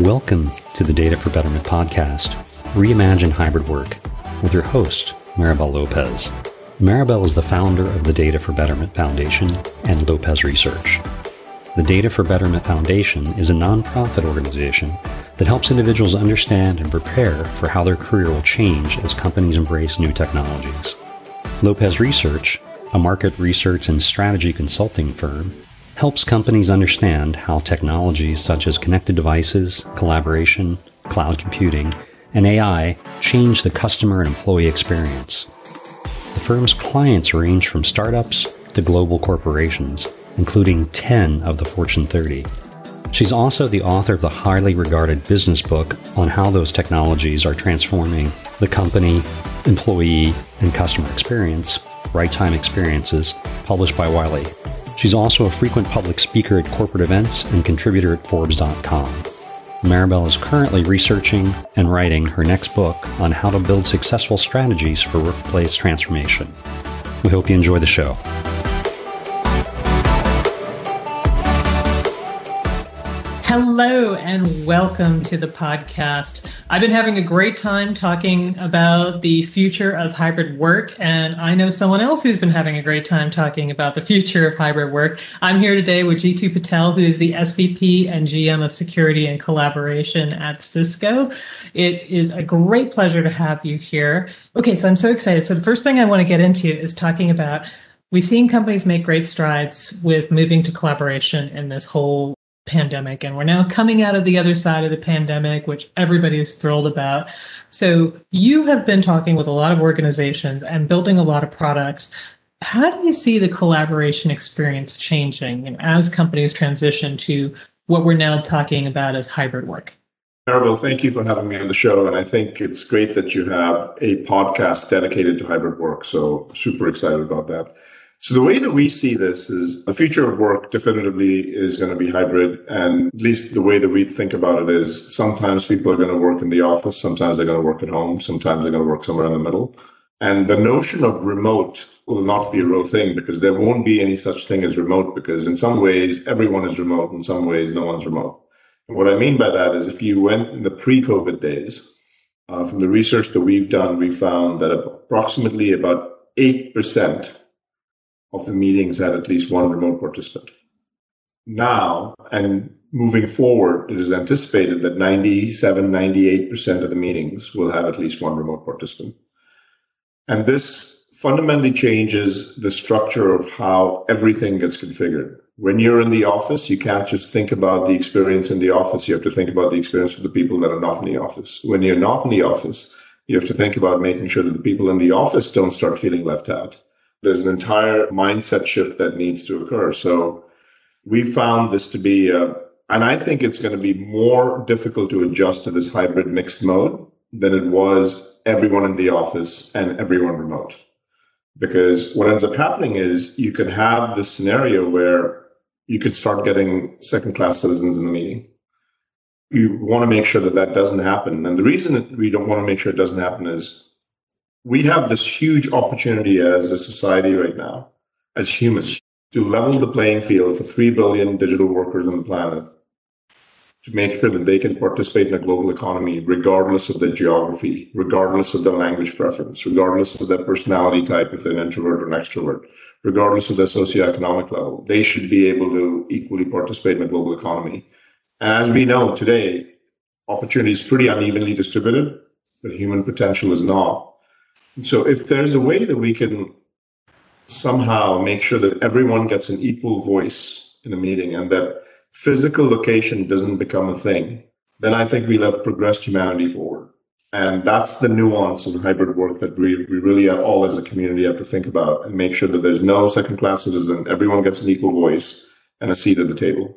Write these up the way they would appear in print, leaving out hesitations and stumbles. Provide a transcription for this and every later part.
Welcome to the Data for Betterment podcast, Reimagine Hybrid Work, with your host, Maribel Lopez. Maribel is the founder of the Data for Betterment Foundation and Lopez Research. The Data for Betterment Foundation is a nonprofit organization that helps individuals understand and prepare for how their career will change as companies embrace new technologies. Lopez Research, a market research and strategy consulting firm, helps companies understand how technologies such as connected devices, collaboration, cloud computing, and AI change the customer and employee experience. The firm's clients range from startups to global corporations, including 10 of the Fortune 30. She's also the author of the highly regarded business book on how those technologies are transforming the company, employee, and customer experience, Right Time Experiences, published by Wiley. She's also a frequent public speaker at corporate events and contributor at Forbes.com. Maribel is currently researching and writing her next book on how to build successful strategies for workplace transformation. We hope you enjoy the show. Hello and welcome to the podcast. I've been having a great time talking about the future of hybrid work, and I know someone else who's been having a great time talking about the future of hybrid work. I'm here today with Jeetu Patel, who is the SVP and GM of Security and Collaboration at Cisco. It is a great pleasure to have you here. Okay, so I'm so excited. So the first thing I want to get into is talking about, we've seen companies make great strides with moving to collaboration in this whole pandemic, and we're now coming out of the other side of the pandemic, which everybody is thrilled about. So you have been talking with a lot of organizations and building a lot of products. How do you see the collaboration experience changing, you know, as companies transition to what we're now talking about as hybrid work? Maribel, thank you for having me on the show. And I think it's great that you have a podcast dedicated to hybrid work. So super excited about that. So the way that we see this is the future of work definitively is going to be hybrid. And at least the way that we think about it is sometimes people are going to work in the office. Sometimes they're going to work at home. Sometimes they're going to work somewhere in the middle. And the notion of remote will not be a real thing because there won't be any such thing as remote because in some ways, everyone is remote. In some ways, no one's remote. And what I mean by that is if you went in the pre-COVID days, from the research that we've done, we found that approximately about 8% of the meetings had at least one remote participant. Now, and moving forward, it is anticipated that 98% of the meetings will have at least one remote participant. And this fundamentally changes the structure of how everything gets configured. When you're in the office, you can't just think about the experience in the office. You have to think about the experience for the people that are not in the office. When you're not in the office, you have to think about making sure that the people in the office don't start feeling left out. There's an entire mindset shift that needs to occur. So we found this to be, and I think it's going to be more difficult to adjust to this hybrid mixed mode than it was everyone in the office and everyone remote. Because what ends up happening is you could have this scenario where you could start getting second-class citizens in the meeting. You want to make sure that that doesn't happen. And the reason that we don't want to make sure it doesn't happen is we have this huge opportunity as a society right now, as humans, to level the playing field for 3 billion digital workers on the planet, to make sure that they can participate in a global economy, regardless of their geography, regardless of their language preference, regardless of their personality type, if they're an introvert or an extrovert, regardless of their socioeconomic level. They should be able to equally participate in a global economy. And as we know today, opportunity is pretty unevenly distributed, but human potential is not. So if there's a way that we can somehow make sure that everyone gets an equal voice in a meeting and that physical location doesn't become a thing, then I think we'll have progressed humanity forward. And that's the nuance of hybrid work that we really all as a community have to think about and make sure that there's no second-class citizen, everyone gets an equal voice and a seat at the table.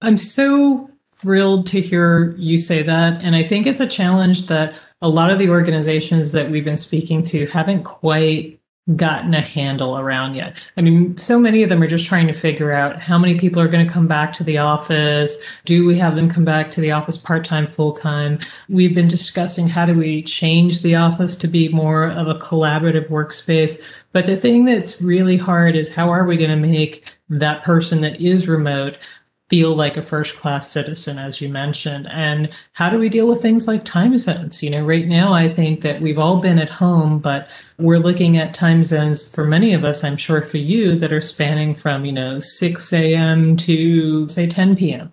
I'm so thrilled to hear you say that. And I think it's a challenge that a lot of the organizations that we've been speaking to haven't quite gotten a handle around yet. I mean, so many of them are just trying to figure out how many people are going to come back to the office. Do we have them come back to the office part-time, full-time? We've been discussing how do we change the office to be more of a collaborative workspace. But the thing that's really hard is how are we going to make that person that is remote feel like a first-class citizen, as you mentioned? And how do we deal with things like time zones? You know, right now, I think that we've all been at home, but we're looking at time zones for many of us, I'm sure for you, that are spanning from, 6 a.m. to, say, 10 p.m.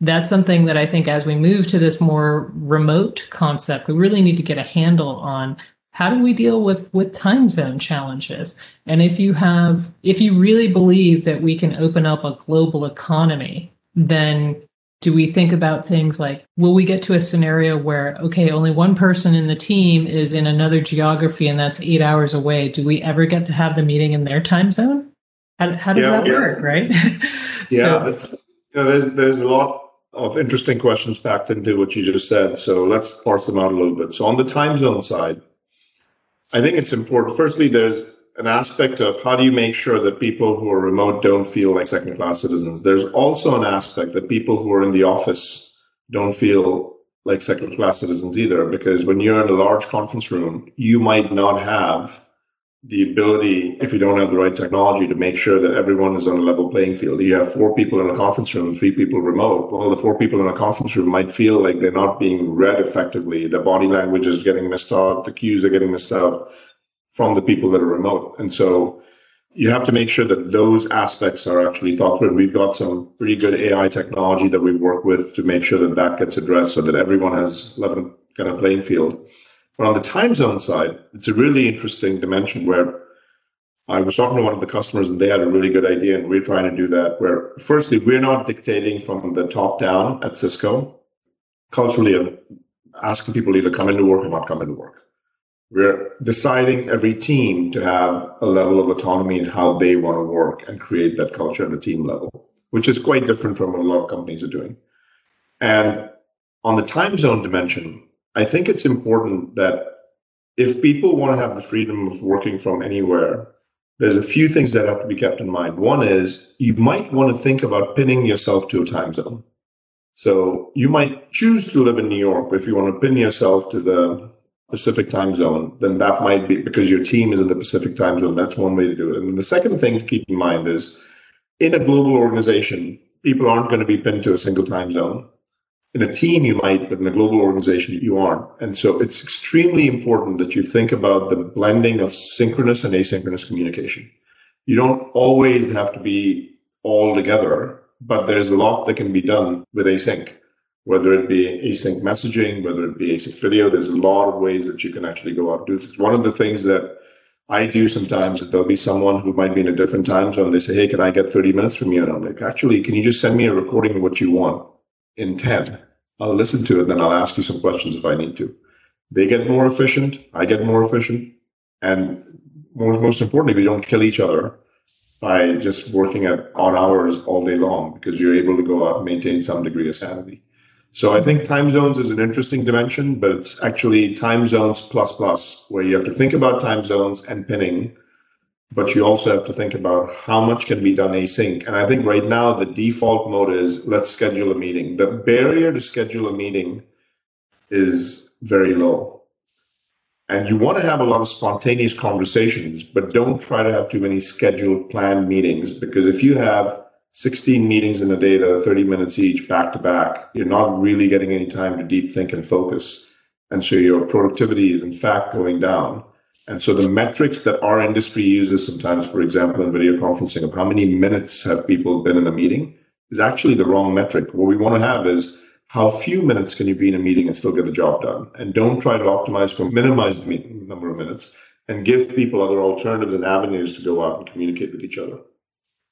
That's something that I think as we move to this more remote concept, we really need to get a handle on. How do we deal with time zone challenges? And if you really believe that we can open up a global economy, then do we think about things like, will we get to a scenario where, okay, only one person in the team is in another geography and that's 8 hours away? Do we ever get to have the meeting in their time zone? How does that work, right? Yeah, there's a lot of interesting questions packed into what you just said. So let's parse them out a little bit. So on the time zone side, I think it's important. Firstly, there's an aspect of how do you make sure that people who are remote don't feel like second-class citizens. There's also an aspect that people who are in the office don't feel like second-class citizens either, because when you're in a large conference room, you might not have the ability, if you don't have the right technology, to make sure that everyone is on a level playing field. You have 4 people in a conference room and 3 people remote. Well, the 4 people in a conference room might feel like they're not being read effectively. The body language is getting missed out. The cues are getting missed out from the people that are remote. And so you have to make sure that those aspects are actually thought through. And we've got some pretty good AI technology that we work with to make sure that that gets addressed so that everyone has level kind of playing field. But on the time zone side, it's a really interesting dimension where I was talking to one of the customers and they had a really good idea, and we're trying to do that where, firstly, we're not dictating from the top down at Cisco. Culturally, I'm asking people either come into work or not come into work. We're deciding every team to have a level of autonomy in how they want to work and create that culture at a team level, which is quite different from what a lot of companies are doing. And on the time zone dimension, I think it's important that if people want to have the freedom of working from anywhere, there's a few things that have to be kept in mind. One is you might want to think about pinning yourself to a time zone. So you might choose to live in New York, but if you want to pin yourself to the Pacific time zone, then that might be because your team is in the Pacific time zone. That's one way to do it. And the second thing to keep in mind is in a global organization, people aren't going to be pinned to a single time zone. In a team, you might, but in a global organization, you aren't. And so it's extremely important that you think about the blending of synchronous and asynchronous communication. You don't always have to be all together, but there's a lot that can be done with async, whether it be async messaging, whether it be async video. There's a lot of ways that you can actually go out and do this. One of the things that I do sometimes is there'll be someone who might be in a different time zone. They say, hey, can I get 30 minutes from you? And I'm like, actually, can you just send me a recording of what you want? In 10, I'll listen to it, then I'll ask you some questions if I need to. They get more efficient, I get more efficient, and most importantly, we don't kill each other by just working at odd hours all day long because you're able to go out and maintain some degree of sanity. So I think time zones is an interesting dimension, but it's actually time zones plus, where you have to think about time zones and pinning, but you also have to think about how much can be done async. And I think right now the default mode is let's schedule a meeting. The barrier to schedule a meeting is very low. And you want to have a lot of spontaneous conversations, but don't try to have too many scheduled planned meetings, because if you have 16 meetings in a day that are 30 minutes each back to back, you're not really getting any time to deep think and focus. And so your productivity is in fact going down. And so the metrics that our industry uses sometimes, for example, in video conferencing, of how many minutes have people been in a meeting is actually the wrong metric. What we want to have is how few minutes can you be in a meeting and still get the job done? And don't try to optimize for minimize the number of minutes and give people other alternatives and avenues to go out and communicate with each other.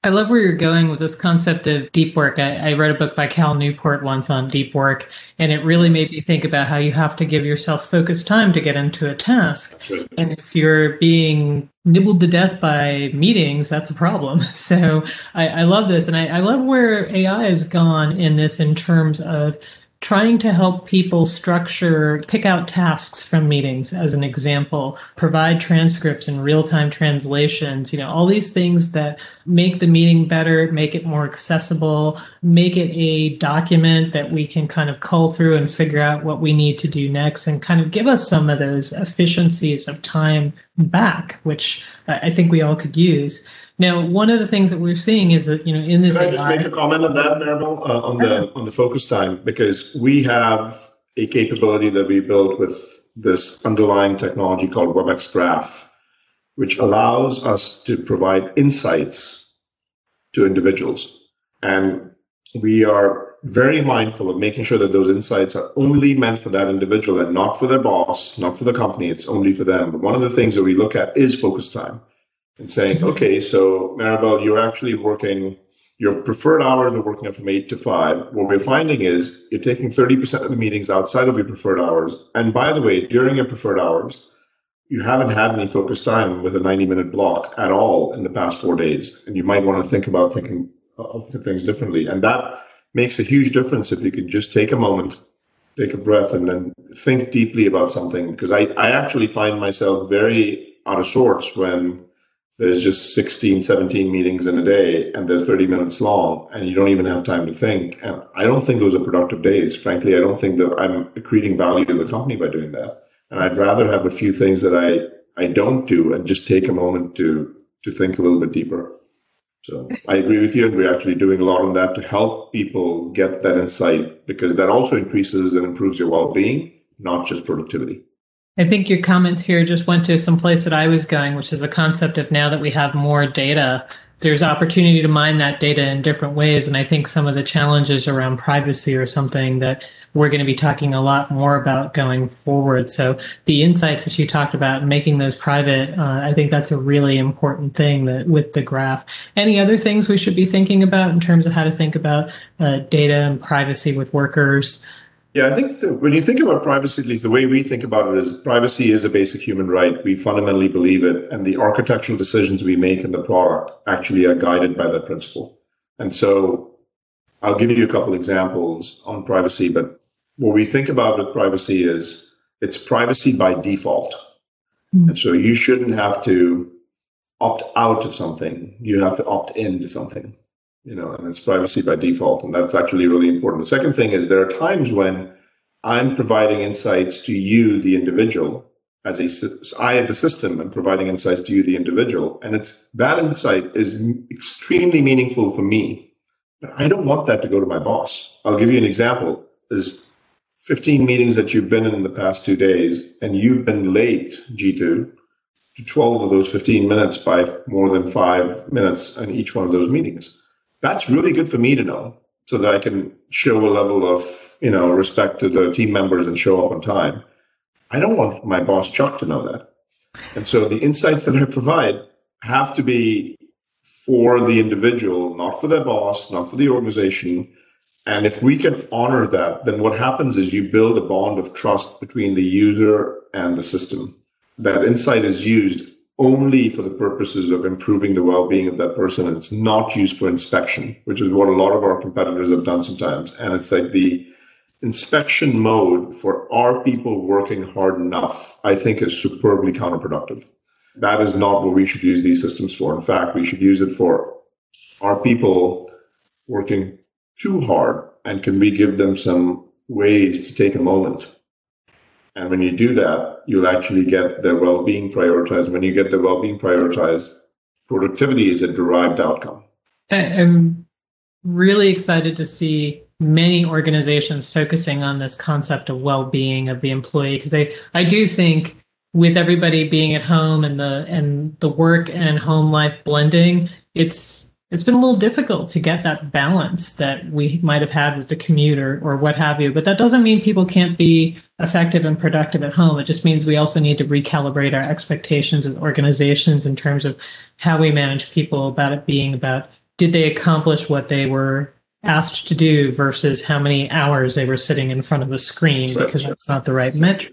I love where you're going with this concept of deep work. I read a book by Cal Newport once on deep work, and it really made me think about how you have to give yourself focused time to get into a task. Right. And if you're being nibbled to death by meetings, that's a problem. So I love this. And I love where AI has gone in this in terms of trying to help people structure, pick out tasks from meetings, as an example, provide transcripts and real-time translations, all these things that make the meeting better, make it more accessible, make it a document that we can kind of cull through and figure out what we need to do next and kind of give us some of those efficiencies of time back, which I think we all could use. Now, one of the things that we're seeing is that, in this AI... Can I just make a comment on that, Maribel, on the focus time? Because we have a capability that we built with this underlying technology called WebEx Graph, which allows us to provide insights to individuals. And we are very mindful of making sure that those insights are only meant for that individual and not for their boss, not for the company. It's only for them. But one of the things that we look at is focus time and saying, okay, so Maribel, you're actually working, your preferred hours are working from 8 to 5. What we're finding is you're taking 30% of the meetings outside of your preferred hours. And by the way, during your preferred hours, you haven't had any focus time with a 90-minute block at all in the past 4 days. And you might want to think about thinking of things differently. And that makes a huge difference if you can just take a moment, take a breath, and then think deeply about something. Because I actually find myself very out of sorts when there's just 16, 17 meetings in a day, and they're 30 minutes long, and you don't even have time to think. And I don't think those are productive days. Frankly, I don't think that I'm accreting value to the company by doing that. And I'd rather have a few things that I don't do and just take a moment to think a little bit deeper. So I agree with you, and we're actually doing a lot on that to help people get that insight, because that also increases and improves your well-being, not just productivity. I think your comments here just went to some place that I was going, which is the concept of now that we have more data, there's opportunity to mine that data in different ways. And I think some of the challenges around privacy are something that we're going to be talking a lot more about going forward. So the insights that you talked about and making those private, I think that's a really important thing that with the graph. Any other things we should be thinking about in terms of how to think about data and privacy with workers? Yeah, I think that when you think about privacy, at least the way we think about it is privacy is a basic human right. We fundamentally believe it. And the architectural decisions we make in the product actually are guided by that principle. And so I'll give you a couple examples on privacy. But what we think about with privacy is it's privacy by default. Mm-hmm. And so you shouldn't have to opt out of something. You have to opt into something. And it's privacy by default. And that's actually really important. The second thing is there are times when I'm providing insights to you, the individual, as the system, and providing insights to you, the individual. And it's that insight is extremely meaningful for me. But I don't want that to go to my boss. I'll give you an example. There's 15 meetings that you've been in the past 2 days, and you've been late, Jeetu, to 12 of those 15 minutes by more than 5 minutes in each one of those meetings. That's really good for me to know, so that I can show a level of, respect to the team members and show up on time. I don't want my boss, Chuck, to know that. And so the insights that I provide have to be for the individual, not for their boss, not for the organization. And if we can honor that, then what happens is you build a bond of trust between the user and the system. That insight is used only for the purposes of improving the well-being of that person, and it's not used for inspection, which is what a lot of our competitors have done sometimes. And it's like the inspection mode for are people working hard enough, I think, is superbly counterproductive. That is not what we should use these systems for. In fact, we should use it for are people working too hard, and can we give them some ways to take a moment? And when you do that, you'll actually get their well-being prioritized. When you get their well-being prioritized, productivity is a derived outcome. I'm really excited to see many organizations focusing on this concept of well-being of the employee, because I do think with everybody being at home and the work and home life blending, it's been a little difficult to get that balance that we might have had with the commute or what have you. But that doesn't mean people can't be effective and productive at home. It just means we also need to recalibrate our expectations and organizations in terms of how we manage people, about it being about did they accomplish what they were asked to do versus how many hours they were sitting in front of a screen, because that's not the right metric.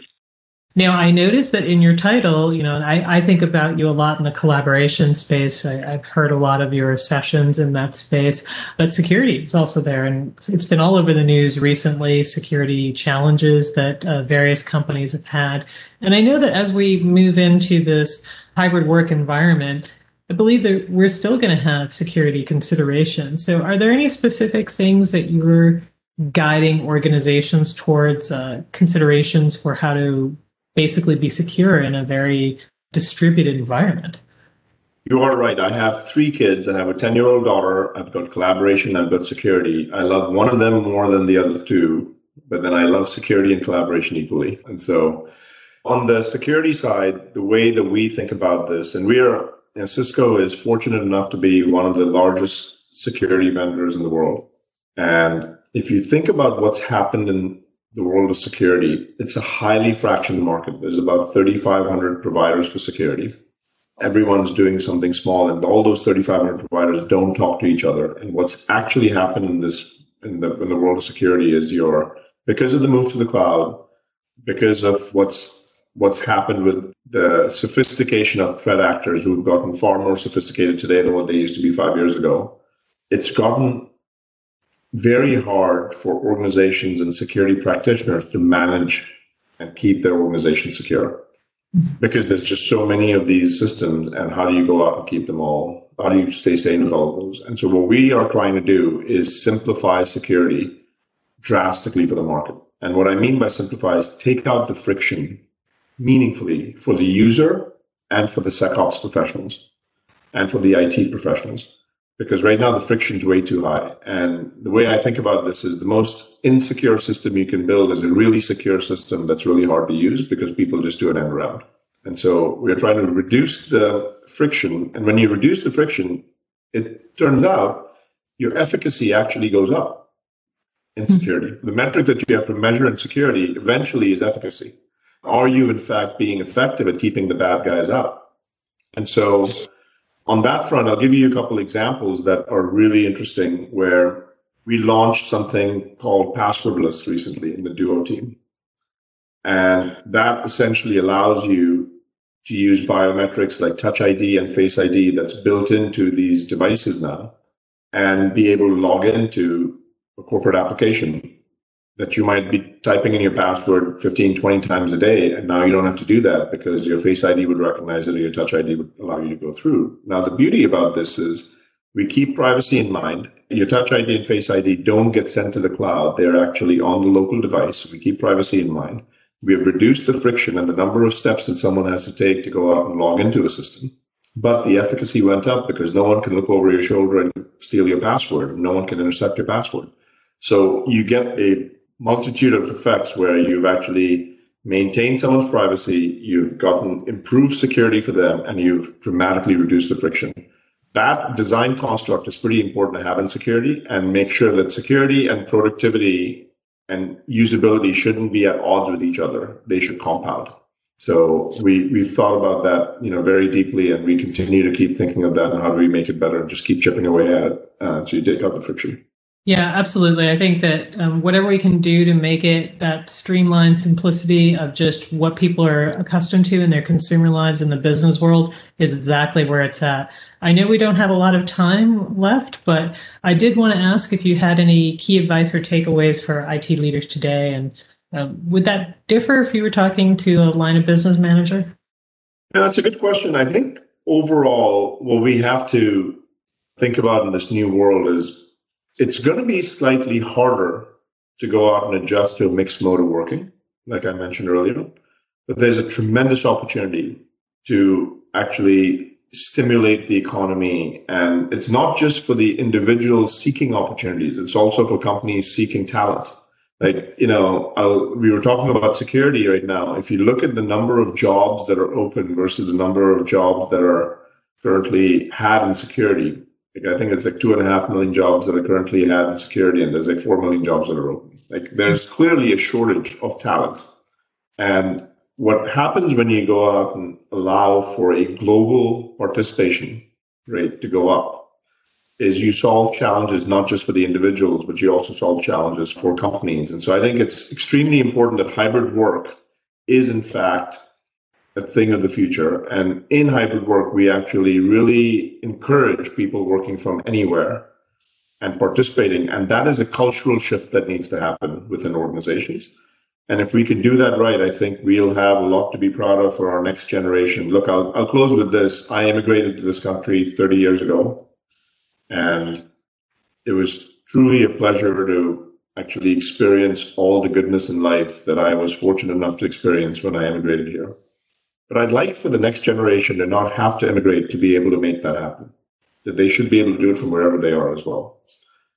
Now, I noticed that in your title, I think about you a lot in the collaboration space. I've heard a lot of your sessions in that space, but security is also there. And it's been all over the news recently, security challenges that various companies have had. And I know that as we move into this hybrid work environment, I believe that we're still going to have security considerations. So are there any specific things that you're guiding organizations towards, considerations for how to basically be secure in a very distributed environment. You are right. I have three kids. I have a 10-year-old daughter. I've got collaboration. I've got security. I love one of them more than the other two, but then I love security and collaboration equally. And so on the security side, the way that we think about this, and we are, and Cisco is fortunate enough to be one of the largest security vendors in the world. And if you think about what's happened in the world of security, it's a highly fractioned market. There's about 3,500 providers for security. Everyone's doing something small, and all those 3,500 providers don't talk to each other. And what's actually happened in this, in the world of security is because of the move to the cloud, because of what's happened with the sophistication of threat actors who've gotten far more sophisticated today than what they used to be 5 years ago, it's gotten very hard for organizations and security practitioners to manage and keep their organization secure. Because there's just so many of these systems, and how do you go out and keep them all? How do you stay sane with all of those? And so what we are trying to do is simplify security drastically for the market. And what I mean by simplify is take out the friction meaningfully for the user and for the SecOps professionals and for the IT professionals. Because right now the friction is way too high. And the way I think about this is the most insecure system you can build is a really secure system that's really hard to use because people just do an end around. And so we're trying to reduce the friction. And when you reduce the friction, it turns out your efficacy actually goes up in security. Mm-hmm. The metric that you have to measure in security eventually is efficacy. Are you, in fact, being effective at keeping the bad guys out? And so on that front, I'll give you a couple examples that are really interesting where we launched something called passwordless recently in the Duo team. And that essentially allows you to use biometrics like Touch ID and Face ID that's built into these devices now and be able to log into a corporate application that you might be typing in your password 15, 20 times a day, and now you don't have to do that because your Face ID would recognize it or your Touch ID would allow you to go through. Now, the beauty about this is we keep privacy in mind. Your Touch ID and Face ID don't get sent to the cloud. They're actually on the local device. We keep privacy in mind. We have reduced the friction and the number of steps that someone has to take to go out and log into a system. But the efficacy went up because no one can look over your shoulder and steal your password. No one can intercept your password. So you get a multitude of effects where you've actually maintained someone's privacy, you've gotten improved security for them, and you've dramatically reduced the friction. That design construct is pretty important to have in security, and make sure that security and productivity and usability shouldn't be at odds with each other. They should compound. So we've thought about that, very deeply, and we continue to keep thinking of that and how do we make it better and just keep chipping away at it so you take out the friction. Yeah, absolutely. I think that whatever we can do to make it that streamlined simplicity of just what people are accustomed to in their consumer lives in the business world is exactly where it's at. I know we don't have a lot of time left, but I did want to ask if you had any key advice or takeaways for IT leaders today. And would that differ if you were talking to a line of business manager? Yeah, that's a good question. I think overall, what we have to think about in this new world is it's going to be slightly harder to go out and adjust to a mixed mode of working, like I mentioned earlier. But there's a tremendous opportunity to actually stimulate the economy. And it's not just for the individual seeking opportunities. It's also for companies seeking talent. Like, we were talking about security right now. If you look at the number of jobs that are open versus the number of jobs that are currently had in security, I think it's like 2.5 million jobs that are currently had in security, and there's like 4 million jobs that are open. There's clearly a shortage of talent. And what happens when you go out and allow for a global participation rate to go up is you solve challenges not just for the individuals, but you also solve challenges for companies. And so I think it's extremely important that hybrid work is, in fact, a thing of the future. And in hybrid work, we actually really encourage people working from anywhere and participating. And that is a cultural shift that needs to happen within organizations. And if we can do that right, I think we'll have a lot to be proud of for our next generation. Look, I'll close with this. I immigrated to this country 30 years ago, and it was truly a pleasure to actually experience all the goodness in life that I was fortunate enough to experience when I immigrated here. But I'd like for the next generation to not have to immigrate to be able to make that happen, that they should be able to do it from wherever they are as well.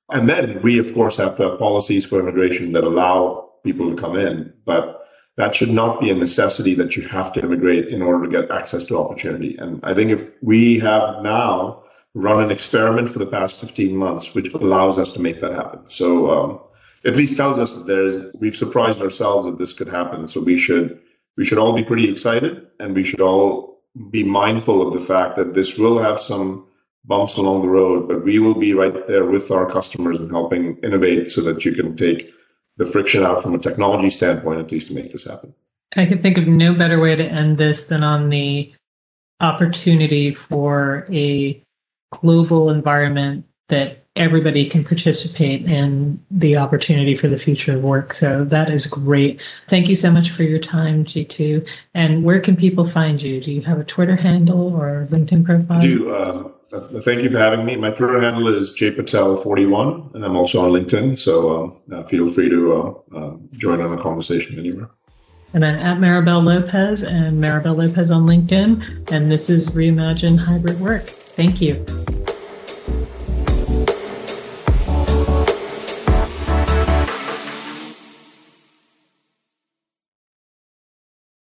And then we, of course, have to have policies for immigration that allow people to come in, but that should not be a necessity that you have to immigrate in order to get access to opportunity. And I think if we have now run an experiment for the past 15 months, which allows us to make that happen. So at least tells us that we've surprised ourselves that this could happen. So we should all be pretty excited, and we should all be mindful of the fact that this will have some bumps along the road, but we will be right there with our customers and helping innovate so that you can take the friction out from a technology standpoint, at least, to make this happen. I can think of no better way to end this than on the opportunity for a global environment that everybody can participate in, the opportunity for the future of work. So that is great. Thank you so much for your time, Jeetu. And where can people find you? Do you have a Twitter handle or a LinkedIn profile? I do. Thank you for having me. My Twitter handle is jpatel41, and I'm also on LinkedIn. So feel free to join on a conversation anywhere. And I'm at Maribel Lopez, and Maribel Lopez on LinkedIn. And this is Reimagine Hybrid Work. Thank you.